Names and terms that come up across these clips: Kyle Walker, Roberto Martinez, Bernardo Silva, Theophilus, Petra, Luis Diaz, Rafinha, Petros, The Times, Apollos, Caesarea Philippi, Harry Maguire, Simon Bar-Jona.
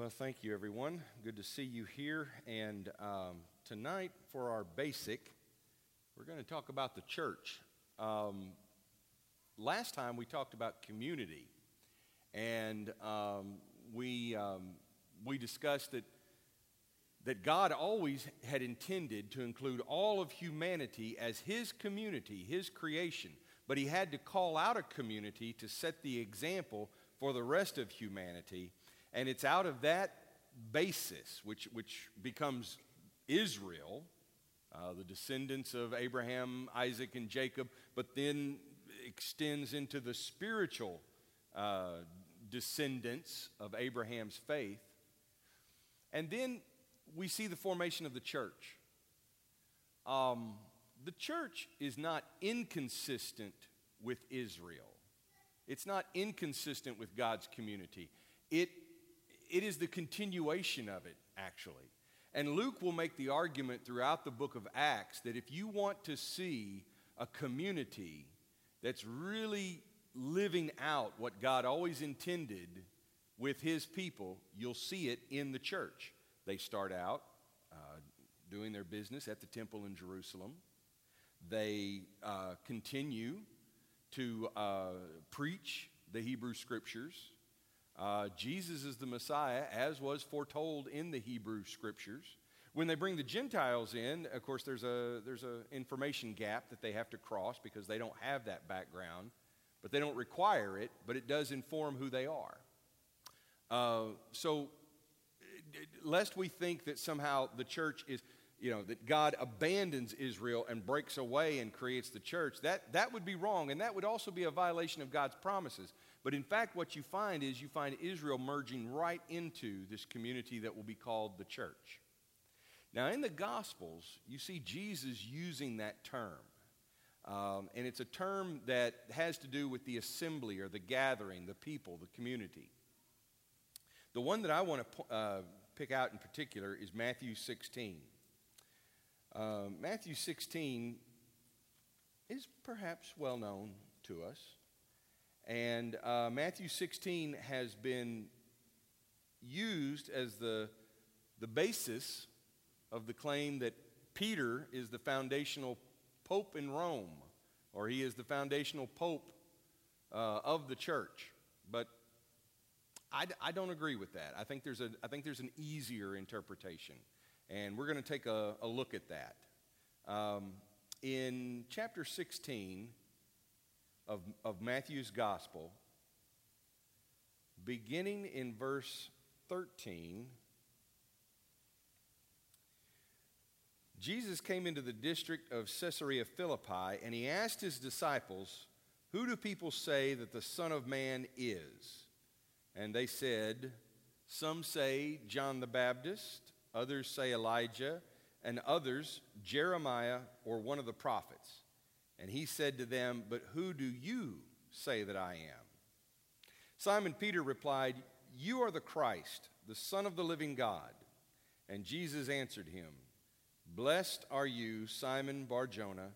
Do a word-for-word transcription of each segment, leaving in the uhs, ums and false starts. Well, thank you, everyone. Good to see you here. And um, tonight, for our basic, we're going to talk about the church. Um, last time, we talked about community. And um, we um, we discussed that, that God always had intended to include all of humanity as His community, His creation. But He had to call out a community to set the example for the rest of humanity. And it's out of that basis, which which becomes Israel, uh, the descendants of Abraham, Isaac, and Jacob, but then extends into the spiritual uh, descendants of Abraham's faith. And then we see the formation of the church. Um, the church is not inconsistent with Israel. It's not inconsistent with God's community. It It is the continuation of it, actually. And Luke will make the argument throughout the book of Acts that if you want to see a community that's really living out what God always intended with His people, you'll see it in the church. They start out uh, doing their business at the temple in Jerusalem. They uh, continue to uh, preach the Hebrew Scriptures. Uh, Jesus is the Messiah, as was foretold in the Hebrew Scriptures. When they bring the Gentiles in, of course, there's a there's a information gap that they have to cross because they don't have that background, but they don't require it, but it does inform who they are. Uh, so, lest we think that somehow the church is, you know, that God abandons Israel and breaks away and creates the church, that that would be wrong, and that would also be a violation of God's promises. But in fact, what you find is you find Israel merging right into this community that will be called the church. Now, in the Gospels, you see Jesus using that term. Um, and it's a term that has to do with the assembly or the gathering, the people, the community. The one that I want to uh, pick out in particular is Matthew sixteen. Uh, Matthew sixteen is perhaps well known to us. And uh, Matthew sixteen has been used as the, the basis of the claim that Peter is the foundational pope in Rome, or he is the foundational pope uh, of the church. But I, I don't agree with that. I think there's a I think there's an easier interpretation, and we're going to take a, a look at that. Um, in chapter sixteen. Of, of Matthew's gospel, beginning in verse thirteen, Jesus came into the district of Caesarea Philippi, and He asked His disciples, "Who do people say that the Son of Man is?" And they said, "Some say John the Baptist, others say Elijah, and others Jeremiah or one of the prophets." And He said to them, "But who do you say that I am?" Simon Peter replied, "You are the Christ, the Son of the living God." And Jesus answered him, "Blessed are you, Simon Bar-Jona,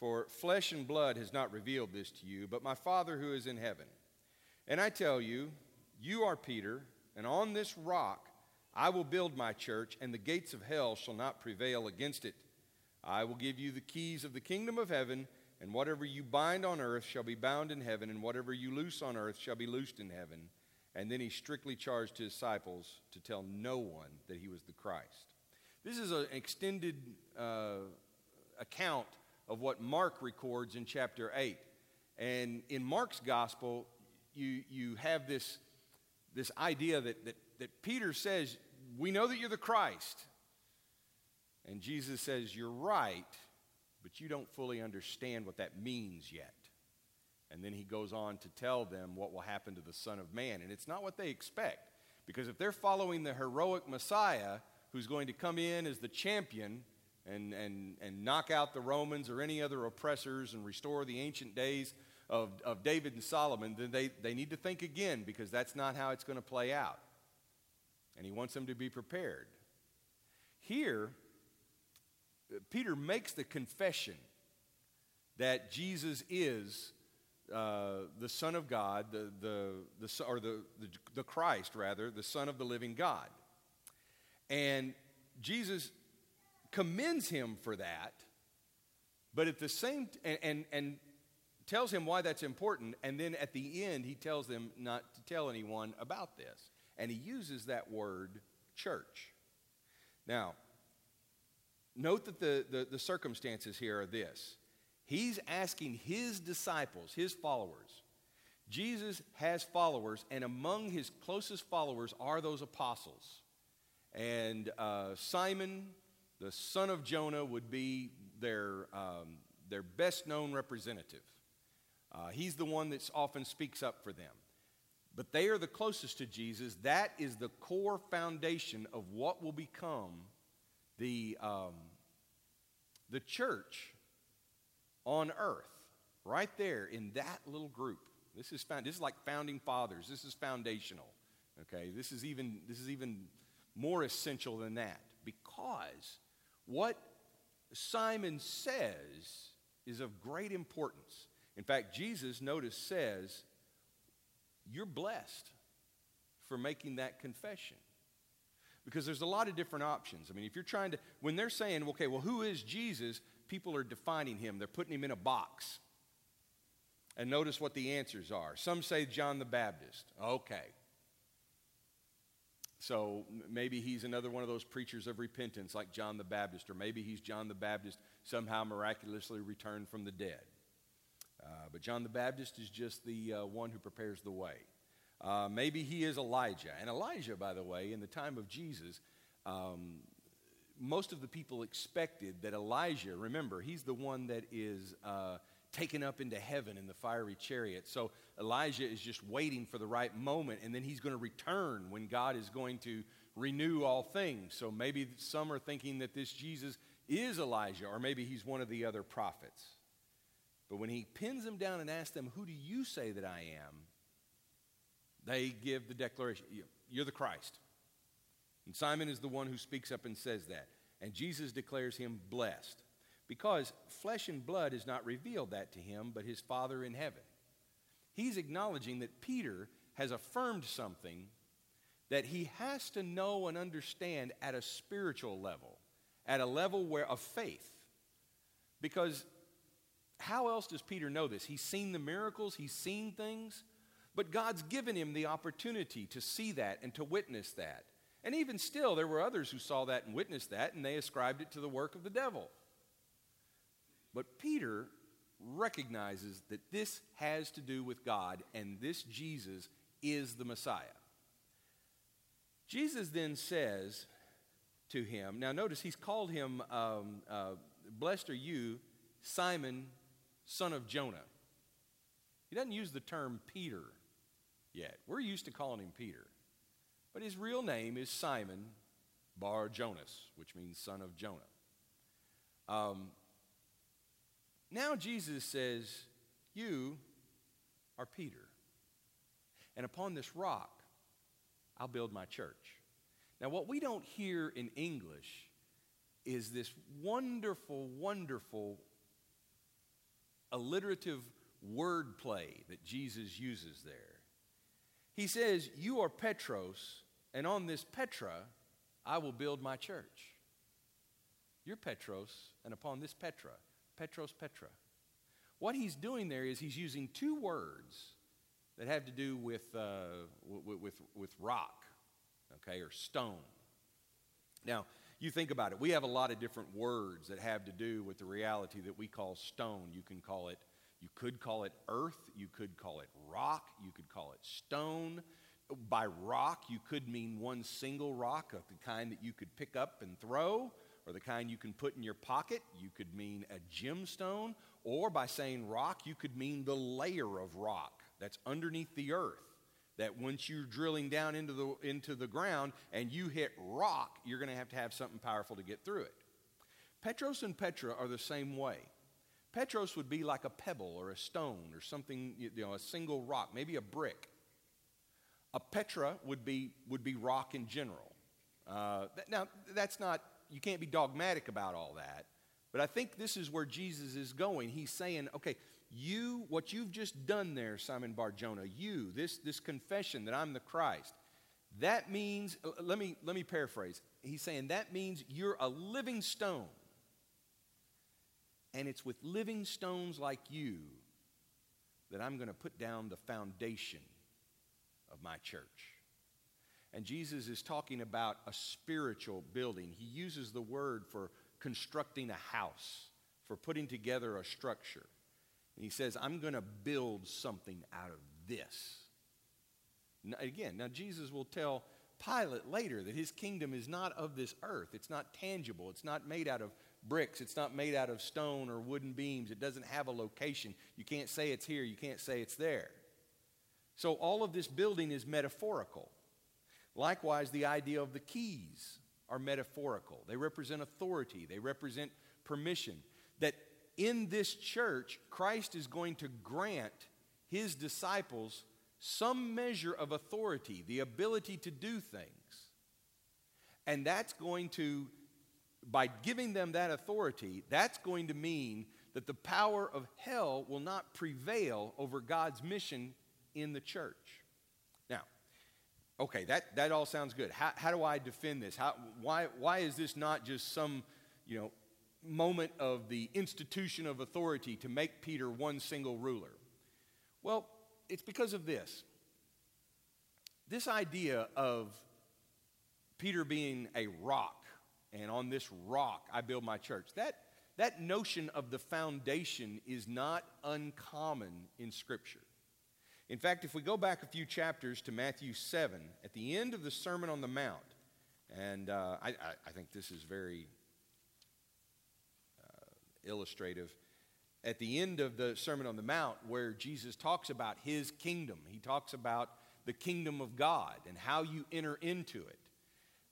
for flesh and blood has not revealed this to you, but my Father who is in heaven. And I tell you, you are Peter, and on this rock I will build my church, and the gates of hell shall not prevail against it. I will give you the keys of the kingdom of heaven, and whatever you bind on earth shall be bound in heaven, and whatever you loose on earth shall be loosed in heaven." And then He strictly charged His disciples to tell no one that He was the Christ. This is an extended uh, account of what Mark records in chapter eight. And in Mark's gospel, you, you have this, this idea that, that, that Peter says, "We know that you're the Christ." And Jesus says, "You're right, but you don't fully understand what that means yet." And then He goes on to tell them what will happen to the Son of Man. And it's not what they expect, because if they're following the heroic Messiah who's going to come in as the champion and, and, and knock out the Romans or any other oppressors and restore the ancient days of, of David and Solomon, then they, they need to think again, because that's not how it's going to play out. And He wants them to be prepared. Here, Peter makes the confession that Jesus is uh, the Son of God, the the, the or the, the the Christ rather, the Son of the living God. And Jesus commends him for that, but at the same t- and, and and tells him why that's important. And then at the end, he tells them not to tell anyone about this. And he uses that word church. Now, note that the, the, the circumstances here are this. He's asking his disciples, his followers. Jesus has followers, and among his closest followers are those apostles. And uh, Simon, the son of Jonah, would be their, um, their best-known representative. Uh, he's the one that often speaks up for them. But they are the closest to Jesus. That is the core foundation of what will become the, um, the church on earth, right there in that little group. This is found, this is like founding fathers. This is foundational. Okay, this is even this is even more essential than that, because what Simon says is of great importance. In fact, Jesus, notice, says, "You're blessed for making that confession." Because there's a lot of different options. I mean, if you're trying to, when they're saying, okay, well, who is Jesus? People are defining him. They're putting him in a box. And notice what the answers are. Some say John the Baptist. Okay. So maybe he's another one of those preachers of repentance like John the Baptist. Or maybe he's John the Baptist somehow miraculously returned from the dead. Uh, but John the Baptist is just the uh, one who prepares the way. Uh, maybe he is Elijah. And Elijah, by the way, in the time of Jesus, um, most of the people expected that Elijah, remember, he's the one that is uh, taken up into heaven in the fiery chariot. So Elijah is just waiting for the right moment, and then he's going to return when God is going to renew all things. So maybe some are thinking that this Jesus is Elijah, or maybe he's one of the other prophets. But when he pins them down and asks them, who do you say that I am? They give the declaration, you're the Christ. And Simon is the one who speaks up and says that. And Jesus declares him blessed, because flesh and blood has not revealed that to him, but his Father in heaven. He's acknowledging that Peter has affirmed something that he has to know and understand at a spiritual level, at a level where of faith. Because how else does Peter know this? He's seen the miracles, he's seen things, but God's given him the opportunity to see that and to witness that. And even still, there were others who saw that and witnessed that, and they ascribed it to the work of the devil. But Peter recognizes that this has to do with God, and this Jesus is the Messiah. Jesus then says to him, now notice he's called him, um, uh, blessed are you, Simon, son of Jonah. He doesn't use the term Peter yet. We're used to calling him Peter. But his real name is Simon Bar-Jona, which means son of Jonah. Um, now Jesus says, you are Peter, and upon this rock I'll build my church. Now what we don't hear in English is this wonderful, wonderful alliterative wordplay that Jesus uses there. He says, you are Petros, and on this Petra, I will build my church. You're Petros, and upon this Petra, Petros, Petra. What he's doing there is he's using two words that have to do with uh, with, with, with rock, okay, or stone. Now, you think about it. We have a lot of different words that have to do with the reality that we call stone. You can call it You could call it earth, you could call it rock, you could call it stone. By rock, you could mean one single rock, of the kind that you could pick up and throw, or the kind you can put in your pocket. You could mean a gemstone, or by saying rock, you could mean the layer of rock that's underneath the earth, that once you're drilling down into the, into the ground and you hit rock, you're going to have to have something powerful to get through it. Petros and Petra are the same way. Petros would be like a pebble or a stone or something, you know, a single rock, maybe a brick. A Petra would be would be rock in general. Uh, that, now, that's not, you can't be dogmatic about all that, but I think this is where Jesus is going. He's saying, okay, you, what you've just done there, Simon Bar-Jona, you, this, this confession that I'm the Christ, that means, let me, let me paraphrase. He's saying that means you're a living stone. And it's with living stones like you that I'm going to put down the foundation of my church. And Jesus is talking about a spiritual building. He uses the word for constructing a house, for putting together a structure. And he says, I'm going to build something out of this. Now, again, now Jesus will tell Pilate later that his kingdom is not of this earth. It's not tangible. It's not made out of bricks. It's not made out of stone or wooden beams. It doesn't have a location. You can't say it's here. You can't say it's there. So all of this building is metaphorical. Likewise, the idea of the keys are metaphorical. They represent authority. They represent permission. That in this church, Christ is going to grant his disciples some measure of authority, the ability to do things. And that's going to, by giving them that authority, that's going to mean that the power of hell will not prevail over God's mission in the church. Now, okay, that, that all sounds good. How, how do I defend this? How, why, why is this not just some, you know, moment of the institution of authority to make Peter one single ruler? Well, it's because of this. This idea of Peter being a rock, and on this rock I build my church, that, that notion of the foundation is not uncommon in Scripture. In fact, if we go back a few chapters to Matthew seven, at the end of the Sermon on the Mount, and uh, I, I think this is very uh, illustrative, at the end of the Sermon on the Mount where Jesus talks about his kingdom. He talks about the kingdom of God and how you enter into it.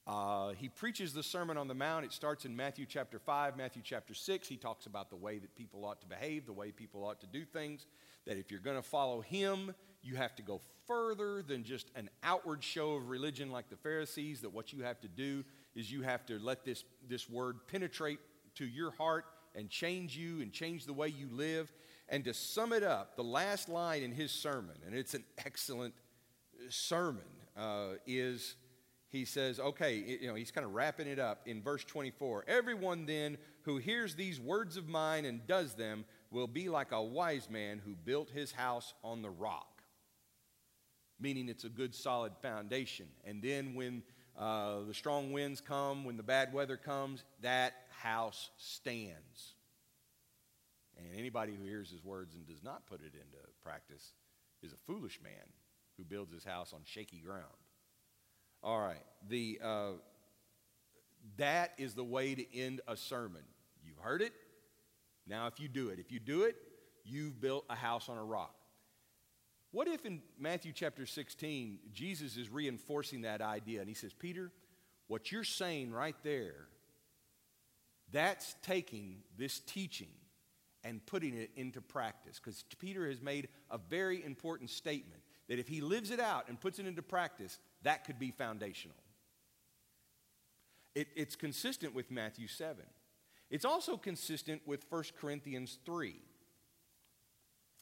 Uh, he preaches the Sermon on the Mount. It starts in Matthew chapter five, Matthew chapter six. He talks about the way that people ought to behave, the way people ought to do things, that if you're going to follow him, you have to go further than just an outward show of religion like the Pharisees, that what you have to do is you have to let this, this word penetrate to your heart and change you and change the way you live. And to sum it up, the last line in his sermon, and it's an excellent sermon, uh, is he says, okay, it, you know, he's kind of wrapping it up in verse twenty-four. Everyone then who hears these words of mine and does them will be like a wise man who built his house on the rock, meaning it's a good solid foundation. And then when Uh, the strong winds come, when the bad weather comes, that house stands. And anybody who hears his words and does not put it into practice is a foolish man who builds his house on shaky ground. All right, the uh, that is the way to end a sermon. You've heard it. Now if you do it, if you do it, you've built a house on a rock. What if in Matthew chapter sixteen, Jesus is reinforcing that idea, and he says, Peter, what you're saying right there, that's taking this teaching and putting it into practice. Because Peter has made a very important statement that if he lives it out and puts it into practice, that could be foundational. It, it's consistent with Matthew seven. It's also consistent with First Corinthians three.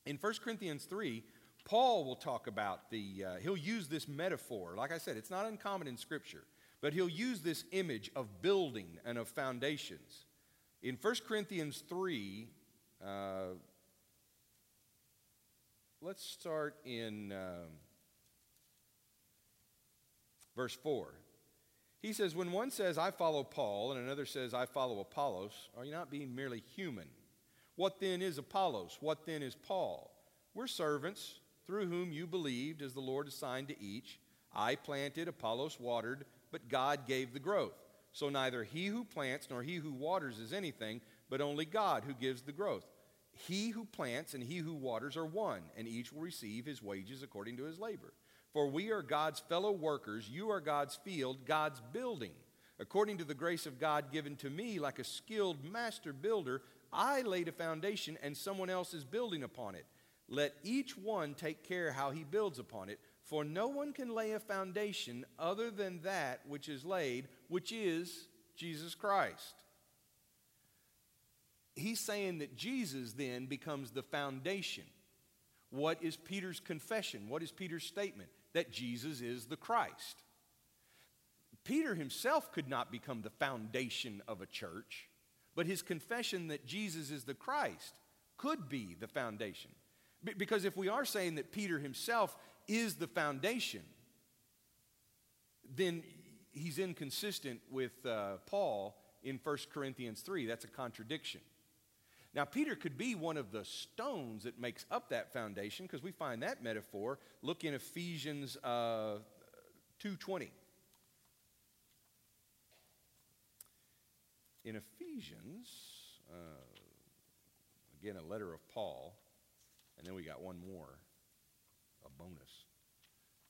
In First Corinthians three, Paul will talk about the, uh, he'll use this metaphor. Like I said, it's not uncommon in Scripture, but he'll use this image of building and of foundations. In First Corinthians three, uh, let's start in um, verse four. He says, when one says, I follow Paul, and another says, I follow Apollos, are you not being merely human? What then is Apollos? What then is Paul? We're servants, through whom you believed, as the Lord assigned to each. I planted, Apollos watered, but God gave the growth. So neither he who plants nor he who waters is anything, but only God who gives the growth. He who plants and he who waters are one, and each will receive his wages according to his labor. For we are God's fellow workers, you are God's field, God's building. According to the grace of God given to me, like a skilled master builder, I laid a foundation and someone else is building upon it. Let each one take care how he builds upon it, for no one can lay a foundation other than that which is laid, which is Jesus Christ. he's saying that Jesus then becomes the foundation. What is Peter's confession? What is Peter's statement? That Jesus is the Christ. Peter himself could not become the foundation of a church, but his confession that Jesus is the Christ could be the foundation. B- because if we are saying that Peter himself is the foundation, then he's inconsistent with uh, Paul in First Corinthians three. That's a contradiction. Now, Peter could be one of the stones that makes up that foundation, because we find that metaphor. Look in Ephesians uh, two twenty. In Ephesians, uh, again, a letter of Paul, and then we got one more, a bonus.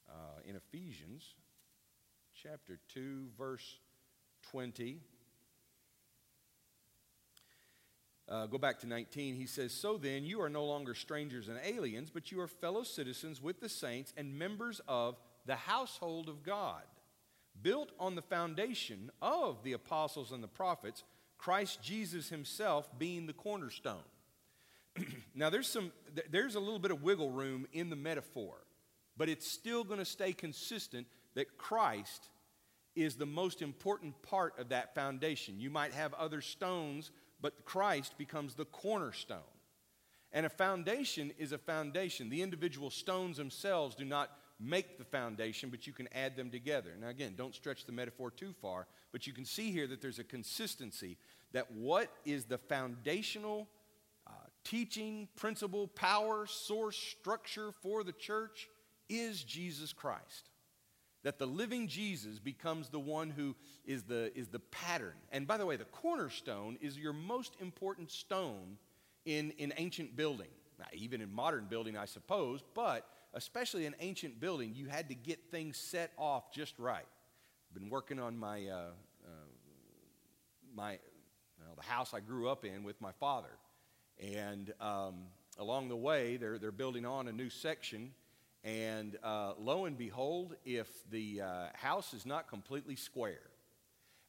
Uh, in Ephesians chapter two, verse twenty. Uh, go back to nineteen. He says, "So then, you are no longer strangers and aliens, but you are fellow citizens with the saints and members of the household of God, built on the foundation of the apostles and the prophets, Christ Jesus himself being the cornerstone." Now, there's some, th- there's a little bit of wiggle room in the metaphor, but it's still going to stay consistent that Christ is the most important part of that foundation. You might have other stones, but Christ becomes the cornerstone. And a foundation is a foundation. The individual stones themselves do not make the foundation, but you can add them together. Now, again, don't stretch the metaphor too far, but you can see here that there's a consistency, that what is the foundational uh, teaching, principle, power, source, structure for the church is Jesus Christ. That the living Jesus becomes the one who is the, is the pattern. And by the way, the cornerstone is your most important stone in, in ancient building. Now, even in modern building, I suppose, but especially in ancient building, you had to get things set off just right. I've been working on my, uh, uh, my well, the house I grew up in with my father. And um, along the way, they're, they're building on a new section. And uh, lo and behold, if the uh, house is not completely square,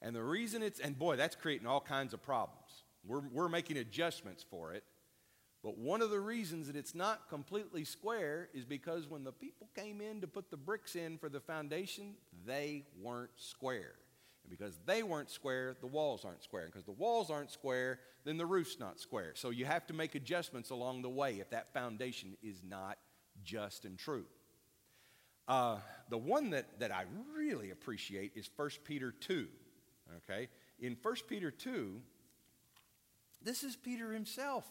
and the reason it's, and boy, that's creating all kinds of problems. We're, we're making adjustments for it. But one of the reasons that it's not completely square is because when the people came in to put the bricks in for the foundation, they weren't square. And because they weren't square, the walls aren't square. And because the walls aren't square, then the roof's not square. So you have to make adjustments along the way if that foundation is not just and true. Uh, the one that, that I really appreciate is First Peter two. Okay? In First Peter two, this is Peter himself.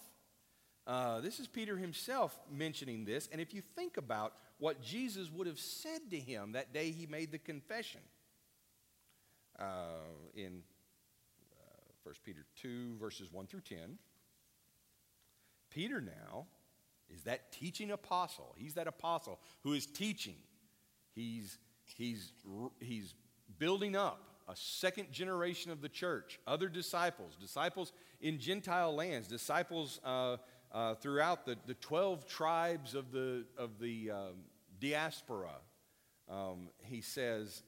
Uh, this is Peter himself mentioning this. And if you think about what Jesus would have said to him that day he made the confession. Uh, in uh, First Peter two, verses one through ten, Peter now is that teaching apostle. He's that apostle who is teaching. He's, he's, he's building up a second generation of the church, other disciples, disciples in Gentile lands, disciples uh, uh, throughout the, the twelve tribes of the, of the um, diaspora. Um, he says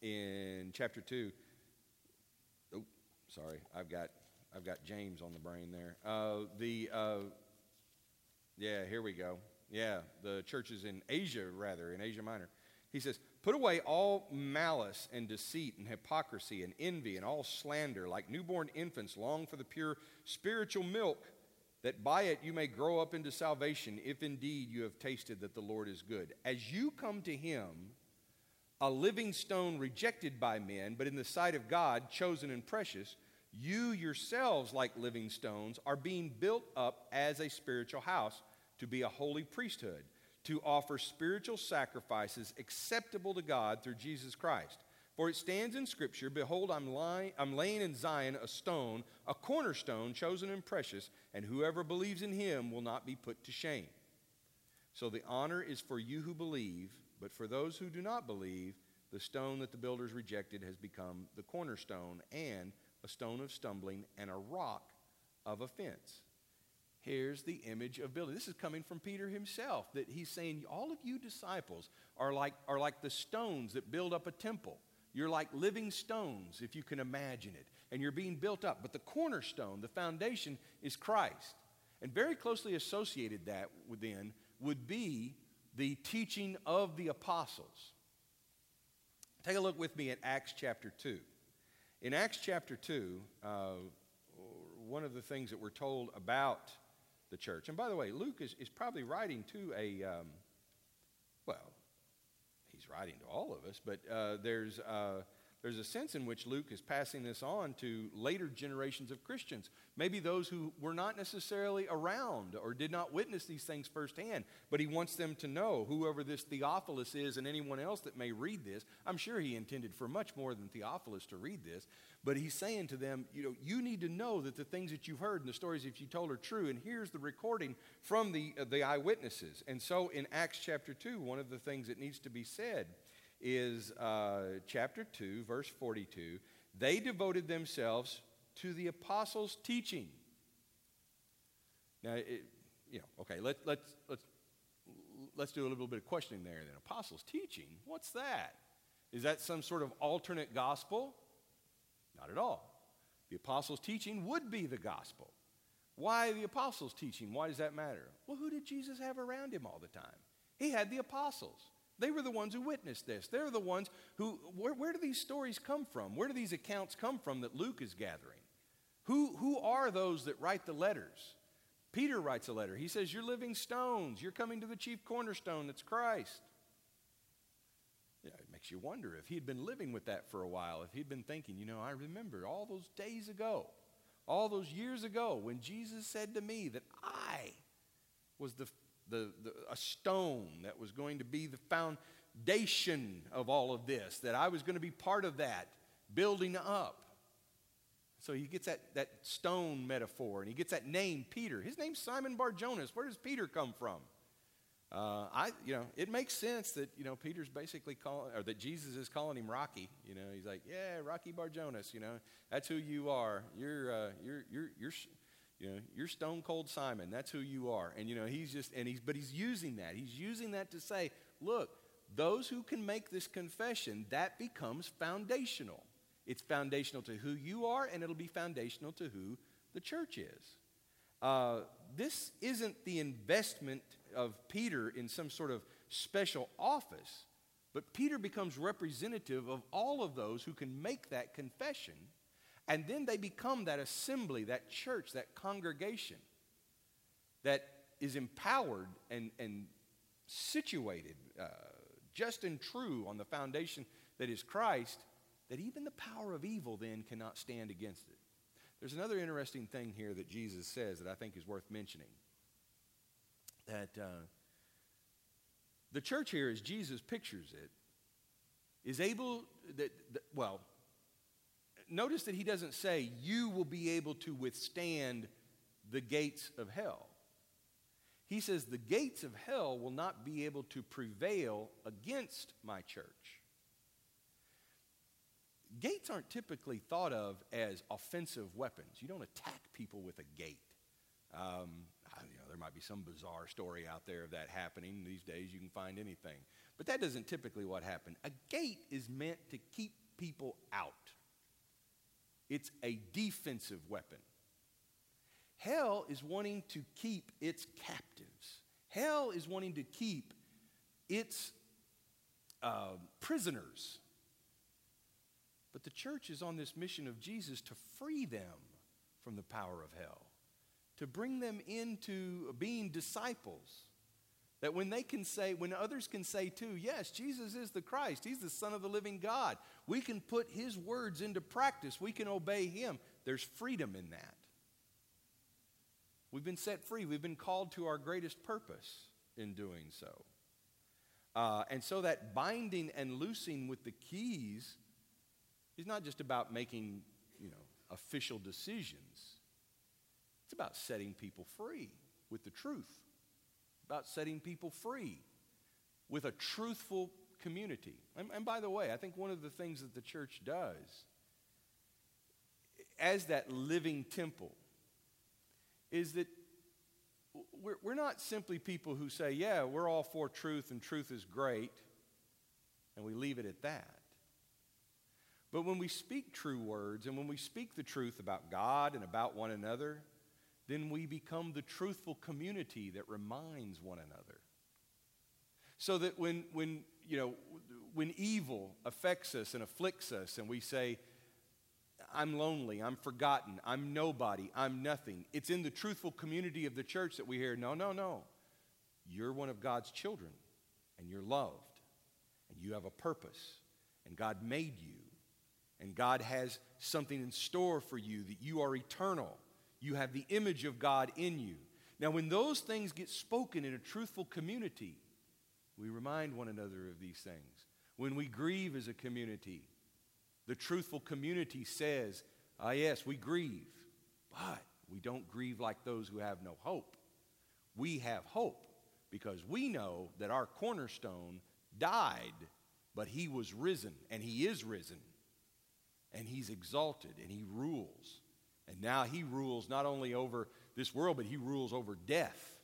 in chapter two, oh, sorry, I've got, I've got James on the brain there. Uh, the... Uh, Yeah, here we go. Yeah, the churches in Asia, rather, in Asia Minor. He says, "Put away all malice and deceit and hypocrisy and envy and all slander. Like newborn infants, long for the pure spiritual milk, that by it you may grow up into salvation, if indeed you have tasted that the Lord is good. As you come to him, a living stone rejected by men, but in the sight of God, chosen and precious, you yourselves, like living stones, are being built up as a spiritual house, to be a holy priesthood, to offer spiritual sacrifices acceptable to God through Jesus Christ. For it stands in Scripture, behold, I'm, lying, I'm laying in Zion a stone, a cornerstone, chosen and precious, and whoever believes in him will not be put to shame. So the honor is for you who believe, but for those who do not believe, the stone that the builders rejected has become the cornerstone, and a stone of stumbling and a rock of offense." Here's the image of building. This is coming from Peter himself, that he's saying all of you disciples are like, are like the stones that build up a temple. You're like living stones, if you can imagine it, and you're being built up. But the cornerstone, the foundation, is Christ. And very closely associated that within would be the teaching of the apostles. Take a look with me at Acts chapter two. In Acts chapter two, uh, one of the things that we're told about the church, and by the way, Luke is, is probably writing to a, um, well, he's writing to all of us, but uh, there's, uh, there's a sense in which Luke is passing this on to later generations of Christians, maybe those who were not necessarily around or did not witness these things firsthand, but he wants them to know, whoever this Theophilus is and anyone else that may read this. I'm sure he intended for much more than Theophilus to read this, but he's saying to them, you know, you need to know that the things that you've heard and the stories that you told are true, and here's the recording from the, uh, the eyewitnesses. And so in Acts chapter two, one of the things that needs to be said is uh, chapter two, verse forty-two. They devoted themselves to the apostles' teaching. Now, it, you know, okay, let, let's let's let's do a little bit of questioning there. Then, apostles' teaching, what's that? Is that some sort of alternate gospel? Not at all. The apostles' teaching would be the gospel. Why the apostles' teaching? Why does that matter? Well, who did Jesus have around him all the time? He had the apostles. They were the ones who witnessed this. They're the ones who, where, where do these stories come from? Where do these accounts come from that Luke is gathering? Who, who are those that write the letters? Peter writes a letter. He says, you're living stones. You're coming to the chief cornerstone. That's Christ. Yeah, it makes you wonder if he'd been living with that for a while, if he'd been thinking, you know, I remember all those days ago, all those years ago when Jesus said to me that I was the The, the, a stone that was going to be the foundation of all of this, that I was going to be part of that, building up. So he gets that, that stone metaphor, and he gets that name, Peter. His name's Simon Bar-Jona. Where does Peter come from? Uh, I, you know, it makes sense that, you know, Peter's basically calling, or that Jesus is calling him Rocky. You know, he's like, yeah, Rocky Bar-Jonas, you know, that's who you are. You're, uh, you're, you're, you're, You know, you're Stone Cold Simon. That's who you are. And, you know, he's just, and he's, but he's using that. He's using that to say, look, those who can make this confession, that becomes foundational. It's foundational to who you are, and it'll be foundational to who the church is. Uh, this isn't the investment of Peter in some sort of special office, but Peter becomes representative of all of those who can make that confession. And then they become that assembly, that church, that congregation that is empowered and, and situated uh, just and true on the foundation that is Christ, that even the power of evil then cannot stand against it. There's another interesting thing here that Jesus says that I think is worth mentioning. That uh, the church here, as Jesus pictures it, is able, that, that well... Notice that he doesn't say, you will be able to withstand the gates of hell. He says, the gates of hell will not be able to prevail against my church. Gates aren't typically thought of as offensive weapons. You don't attack people with a gate. Um, I, you know, there might be some bizarre story out there of that happening. These days you can find anything. But that isn't typically what happened. A gate is meant to keep people out. It's a defensive weapon. Hell is wanting to keep its captives. Hell is wanting to keep its uh, prisoners. But the church is on this mission of Jesus to free them from the power of hell, to bring them into being disciples. That when they can say, when others can say too, yes, Jesus is the Christ. He's the Son of the living God. We can put his words into practice. We can obey him. There's freedom in that. We've been set free. We've been called to our greatest purpose in doing so. Uh, and so that binding and loosing with the keys is not just about making, you know, official decisions. It's about setting people free with the truth. About setting people free with a truthful community. And, and by the way, I think one of the things that the church does as that living temple is that we're, we're not simply people who say, yeah, we're all for truth and truth is great, and we leave it at that. But when we speak true words and when we speak the truth about God and about one another, then we become the truthful community that reminds one another. So that when, when, you know, when evil affects us and afflicts us and we say, I'm lonely, I'm forgotten, I'm nobody, I'm nothing, it's in the truthful community of the church that we hear, no, no, no, you're one of God's children and you're loved and you have a purpose and God made you and God has something in store for you, that you are eternal. You have the image of God in you. Now, when those things get spoken in a truthful community, we remind one another of these things. When we grieve as a community, the truthful community says, ah, yes, we grieve, but we don't grieve like those who have no hope. We have hope because we know that our cornerstone died, but he was risen, and he is risen, and he's exalted, and he rules. And now he rules not only over this world, but he rules over death.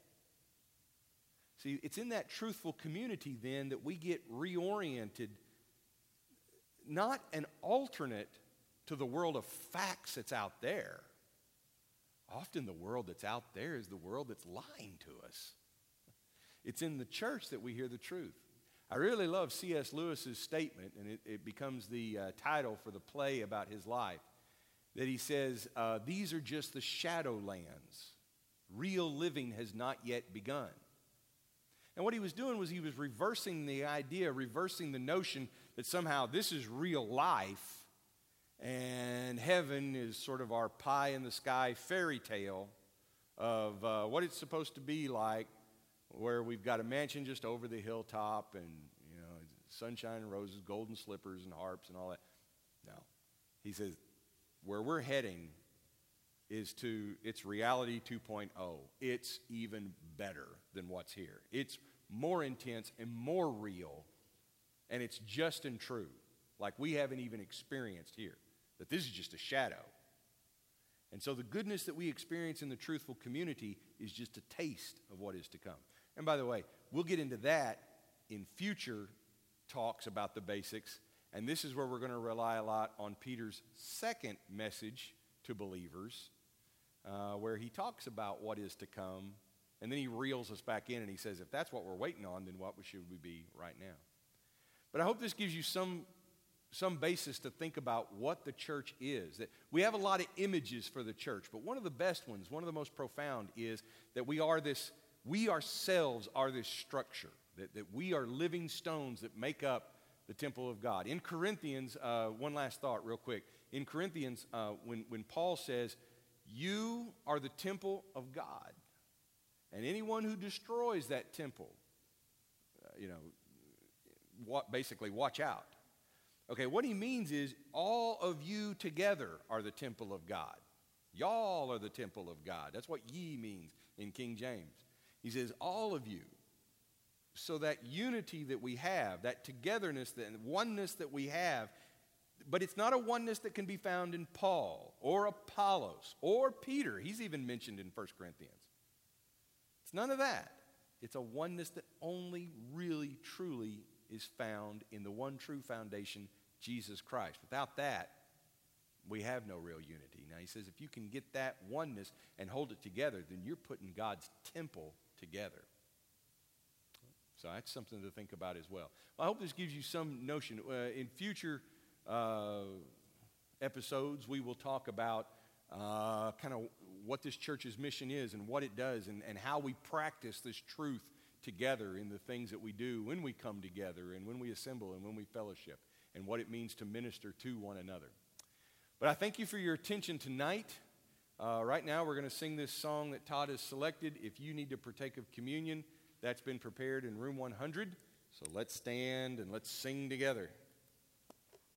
See, it's in that truthful community then that we get reoriented, not an alternate to the world of facts that's out there. Often the world that's out there is the world that's lying to us. It's in the church that we hear the truth. I really love C S Lewis's statement, and it, it becomes the uh, title for the play about his life, that he says, uh, these are just the shadowlands. Real living has not yet begun. And what he was doing was he was reversing the idea, reversing the notion that somehow this is real life and heaven is sort of our pie-in-the-sky fairy tale of uh, what it's supposed to be like, where we've got a mansion just over the hilltop and, you know, sunshine and roses, golden slippers and harps and all that. No. He says, where we're heading is to, it's reality two point oh. It's even better than what's here. It's more intense and more real, and it's just and true, like we haven't even experienced here, that this is just a shadow. And so the goodness that we experience in the truthful community is just a taste of what is to come. And by the way, we'll get into that in future talks about the basics. And this is where we're going to rely a lot on Peter's second message to believers, uh, where he talks about what is to come, and then he reels us back in and he says, if that's what we're waiting on, then what should we be right now? But I hope this gives you some, some basis to think about what the church is. That we have a lot of images for the church, but one of the best ones, one of the most profound, is that we are this, we ourselves are this structure, that, that we are living stones that make up the temple of God. In Corinthians, uh, one last thought real quick. In Corinthians, uh, when, when Paul says, you are the temple of God, and anyone who destroys that temple, uh, you know, what, basically watch out. Okay, what he means is all of you together are the temple of God. Y'all are the temple of God. That's what ye means in King James. He says all of you. So that unity that we have, that togetherness, that oneness that we have, but it's not a oneness that can be found in Paul or Apollos or Peter. He's even mentioned in First Corinthians. It's none of that. It's a oneness that only really, truly is found in the one true foundation, Jesus Christ. Without that, we have no real unity. Now, he says if you can get that oneness and hold it together, then you're putting God's temple together. So that's something to think about as well. Well, I hope this gives you some notion. Uh, in future uh, episodes, we will talk about uh, kind of what this church's mission is and what it does and, and how we practice this truth together in the things that we do when we come together and when we assemble and when we fellowship and what it means to minister to one another. But I thank you for your attention tonight. Uh, right now, we're going to sing this song that Todd has selected. If you need to partake of communion, that's been prepared in room one hundred, so let's stand and let's sing together.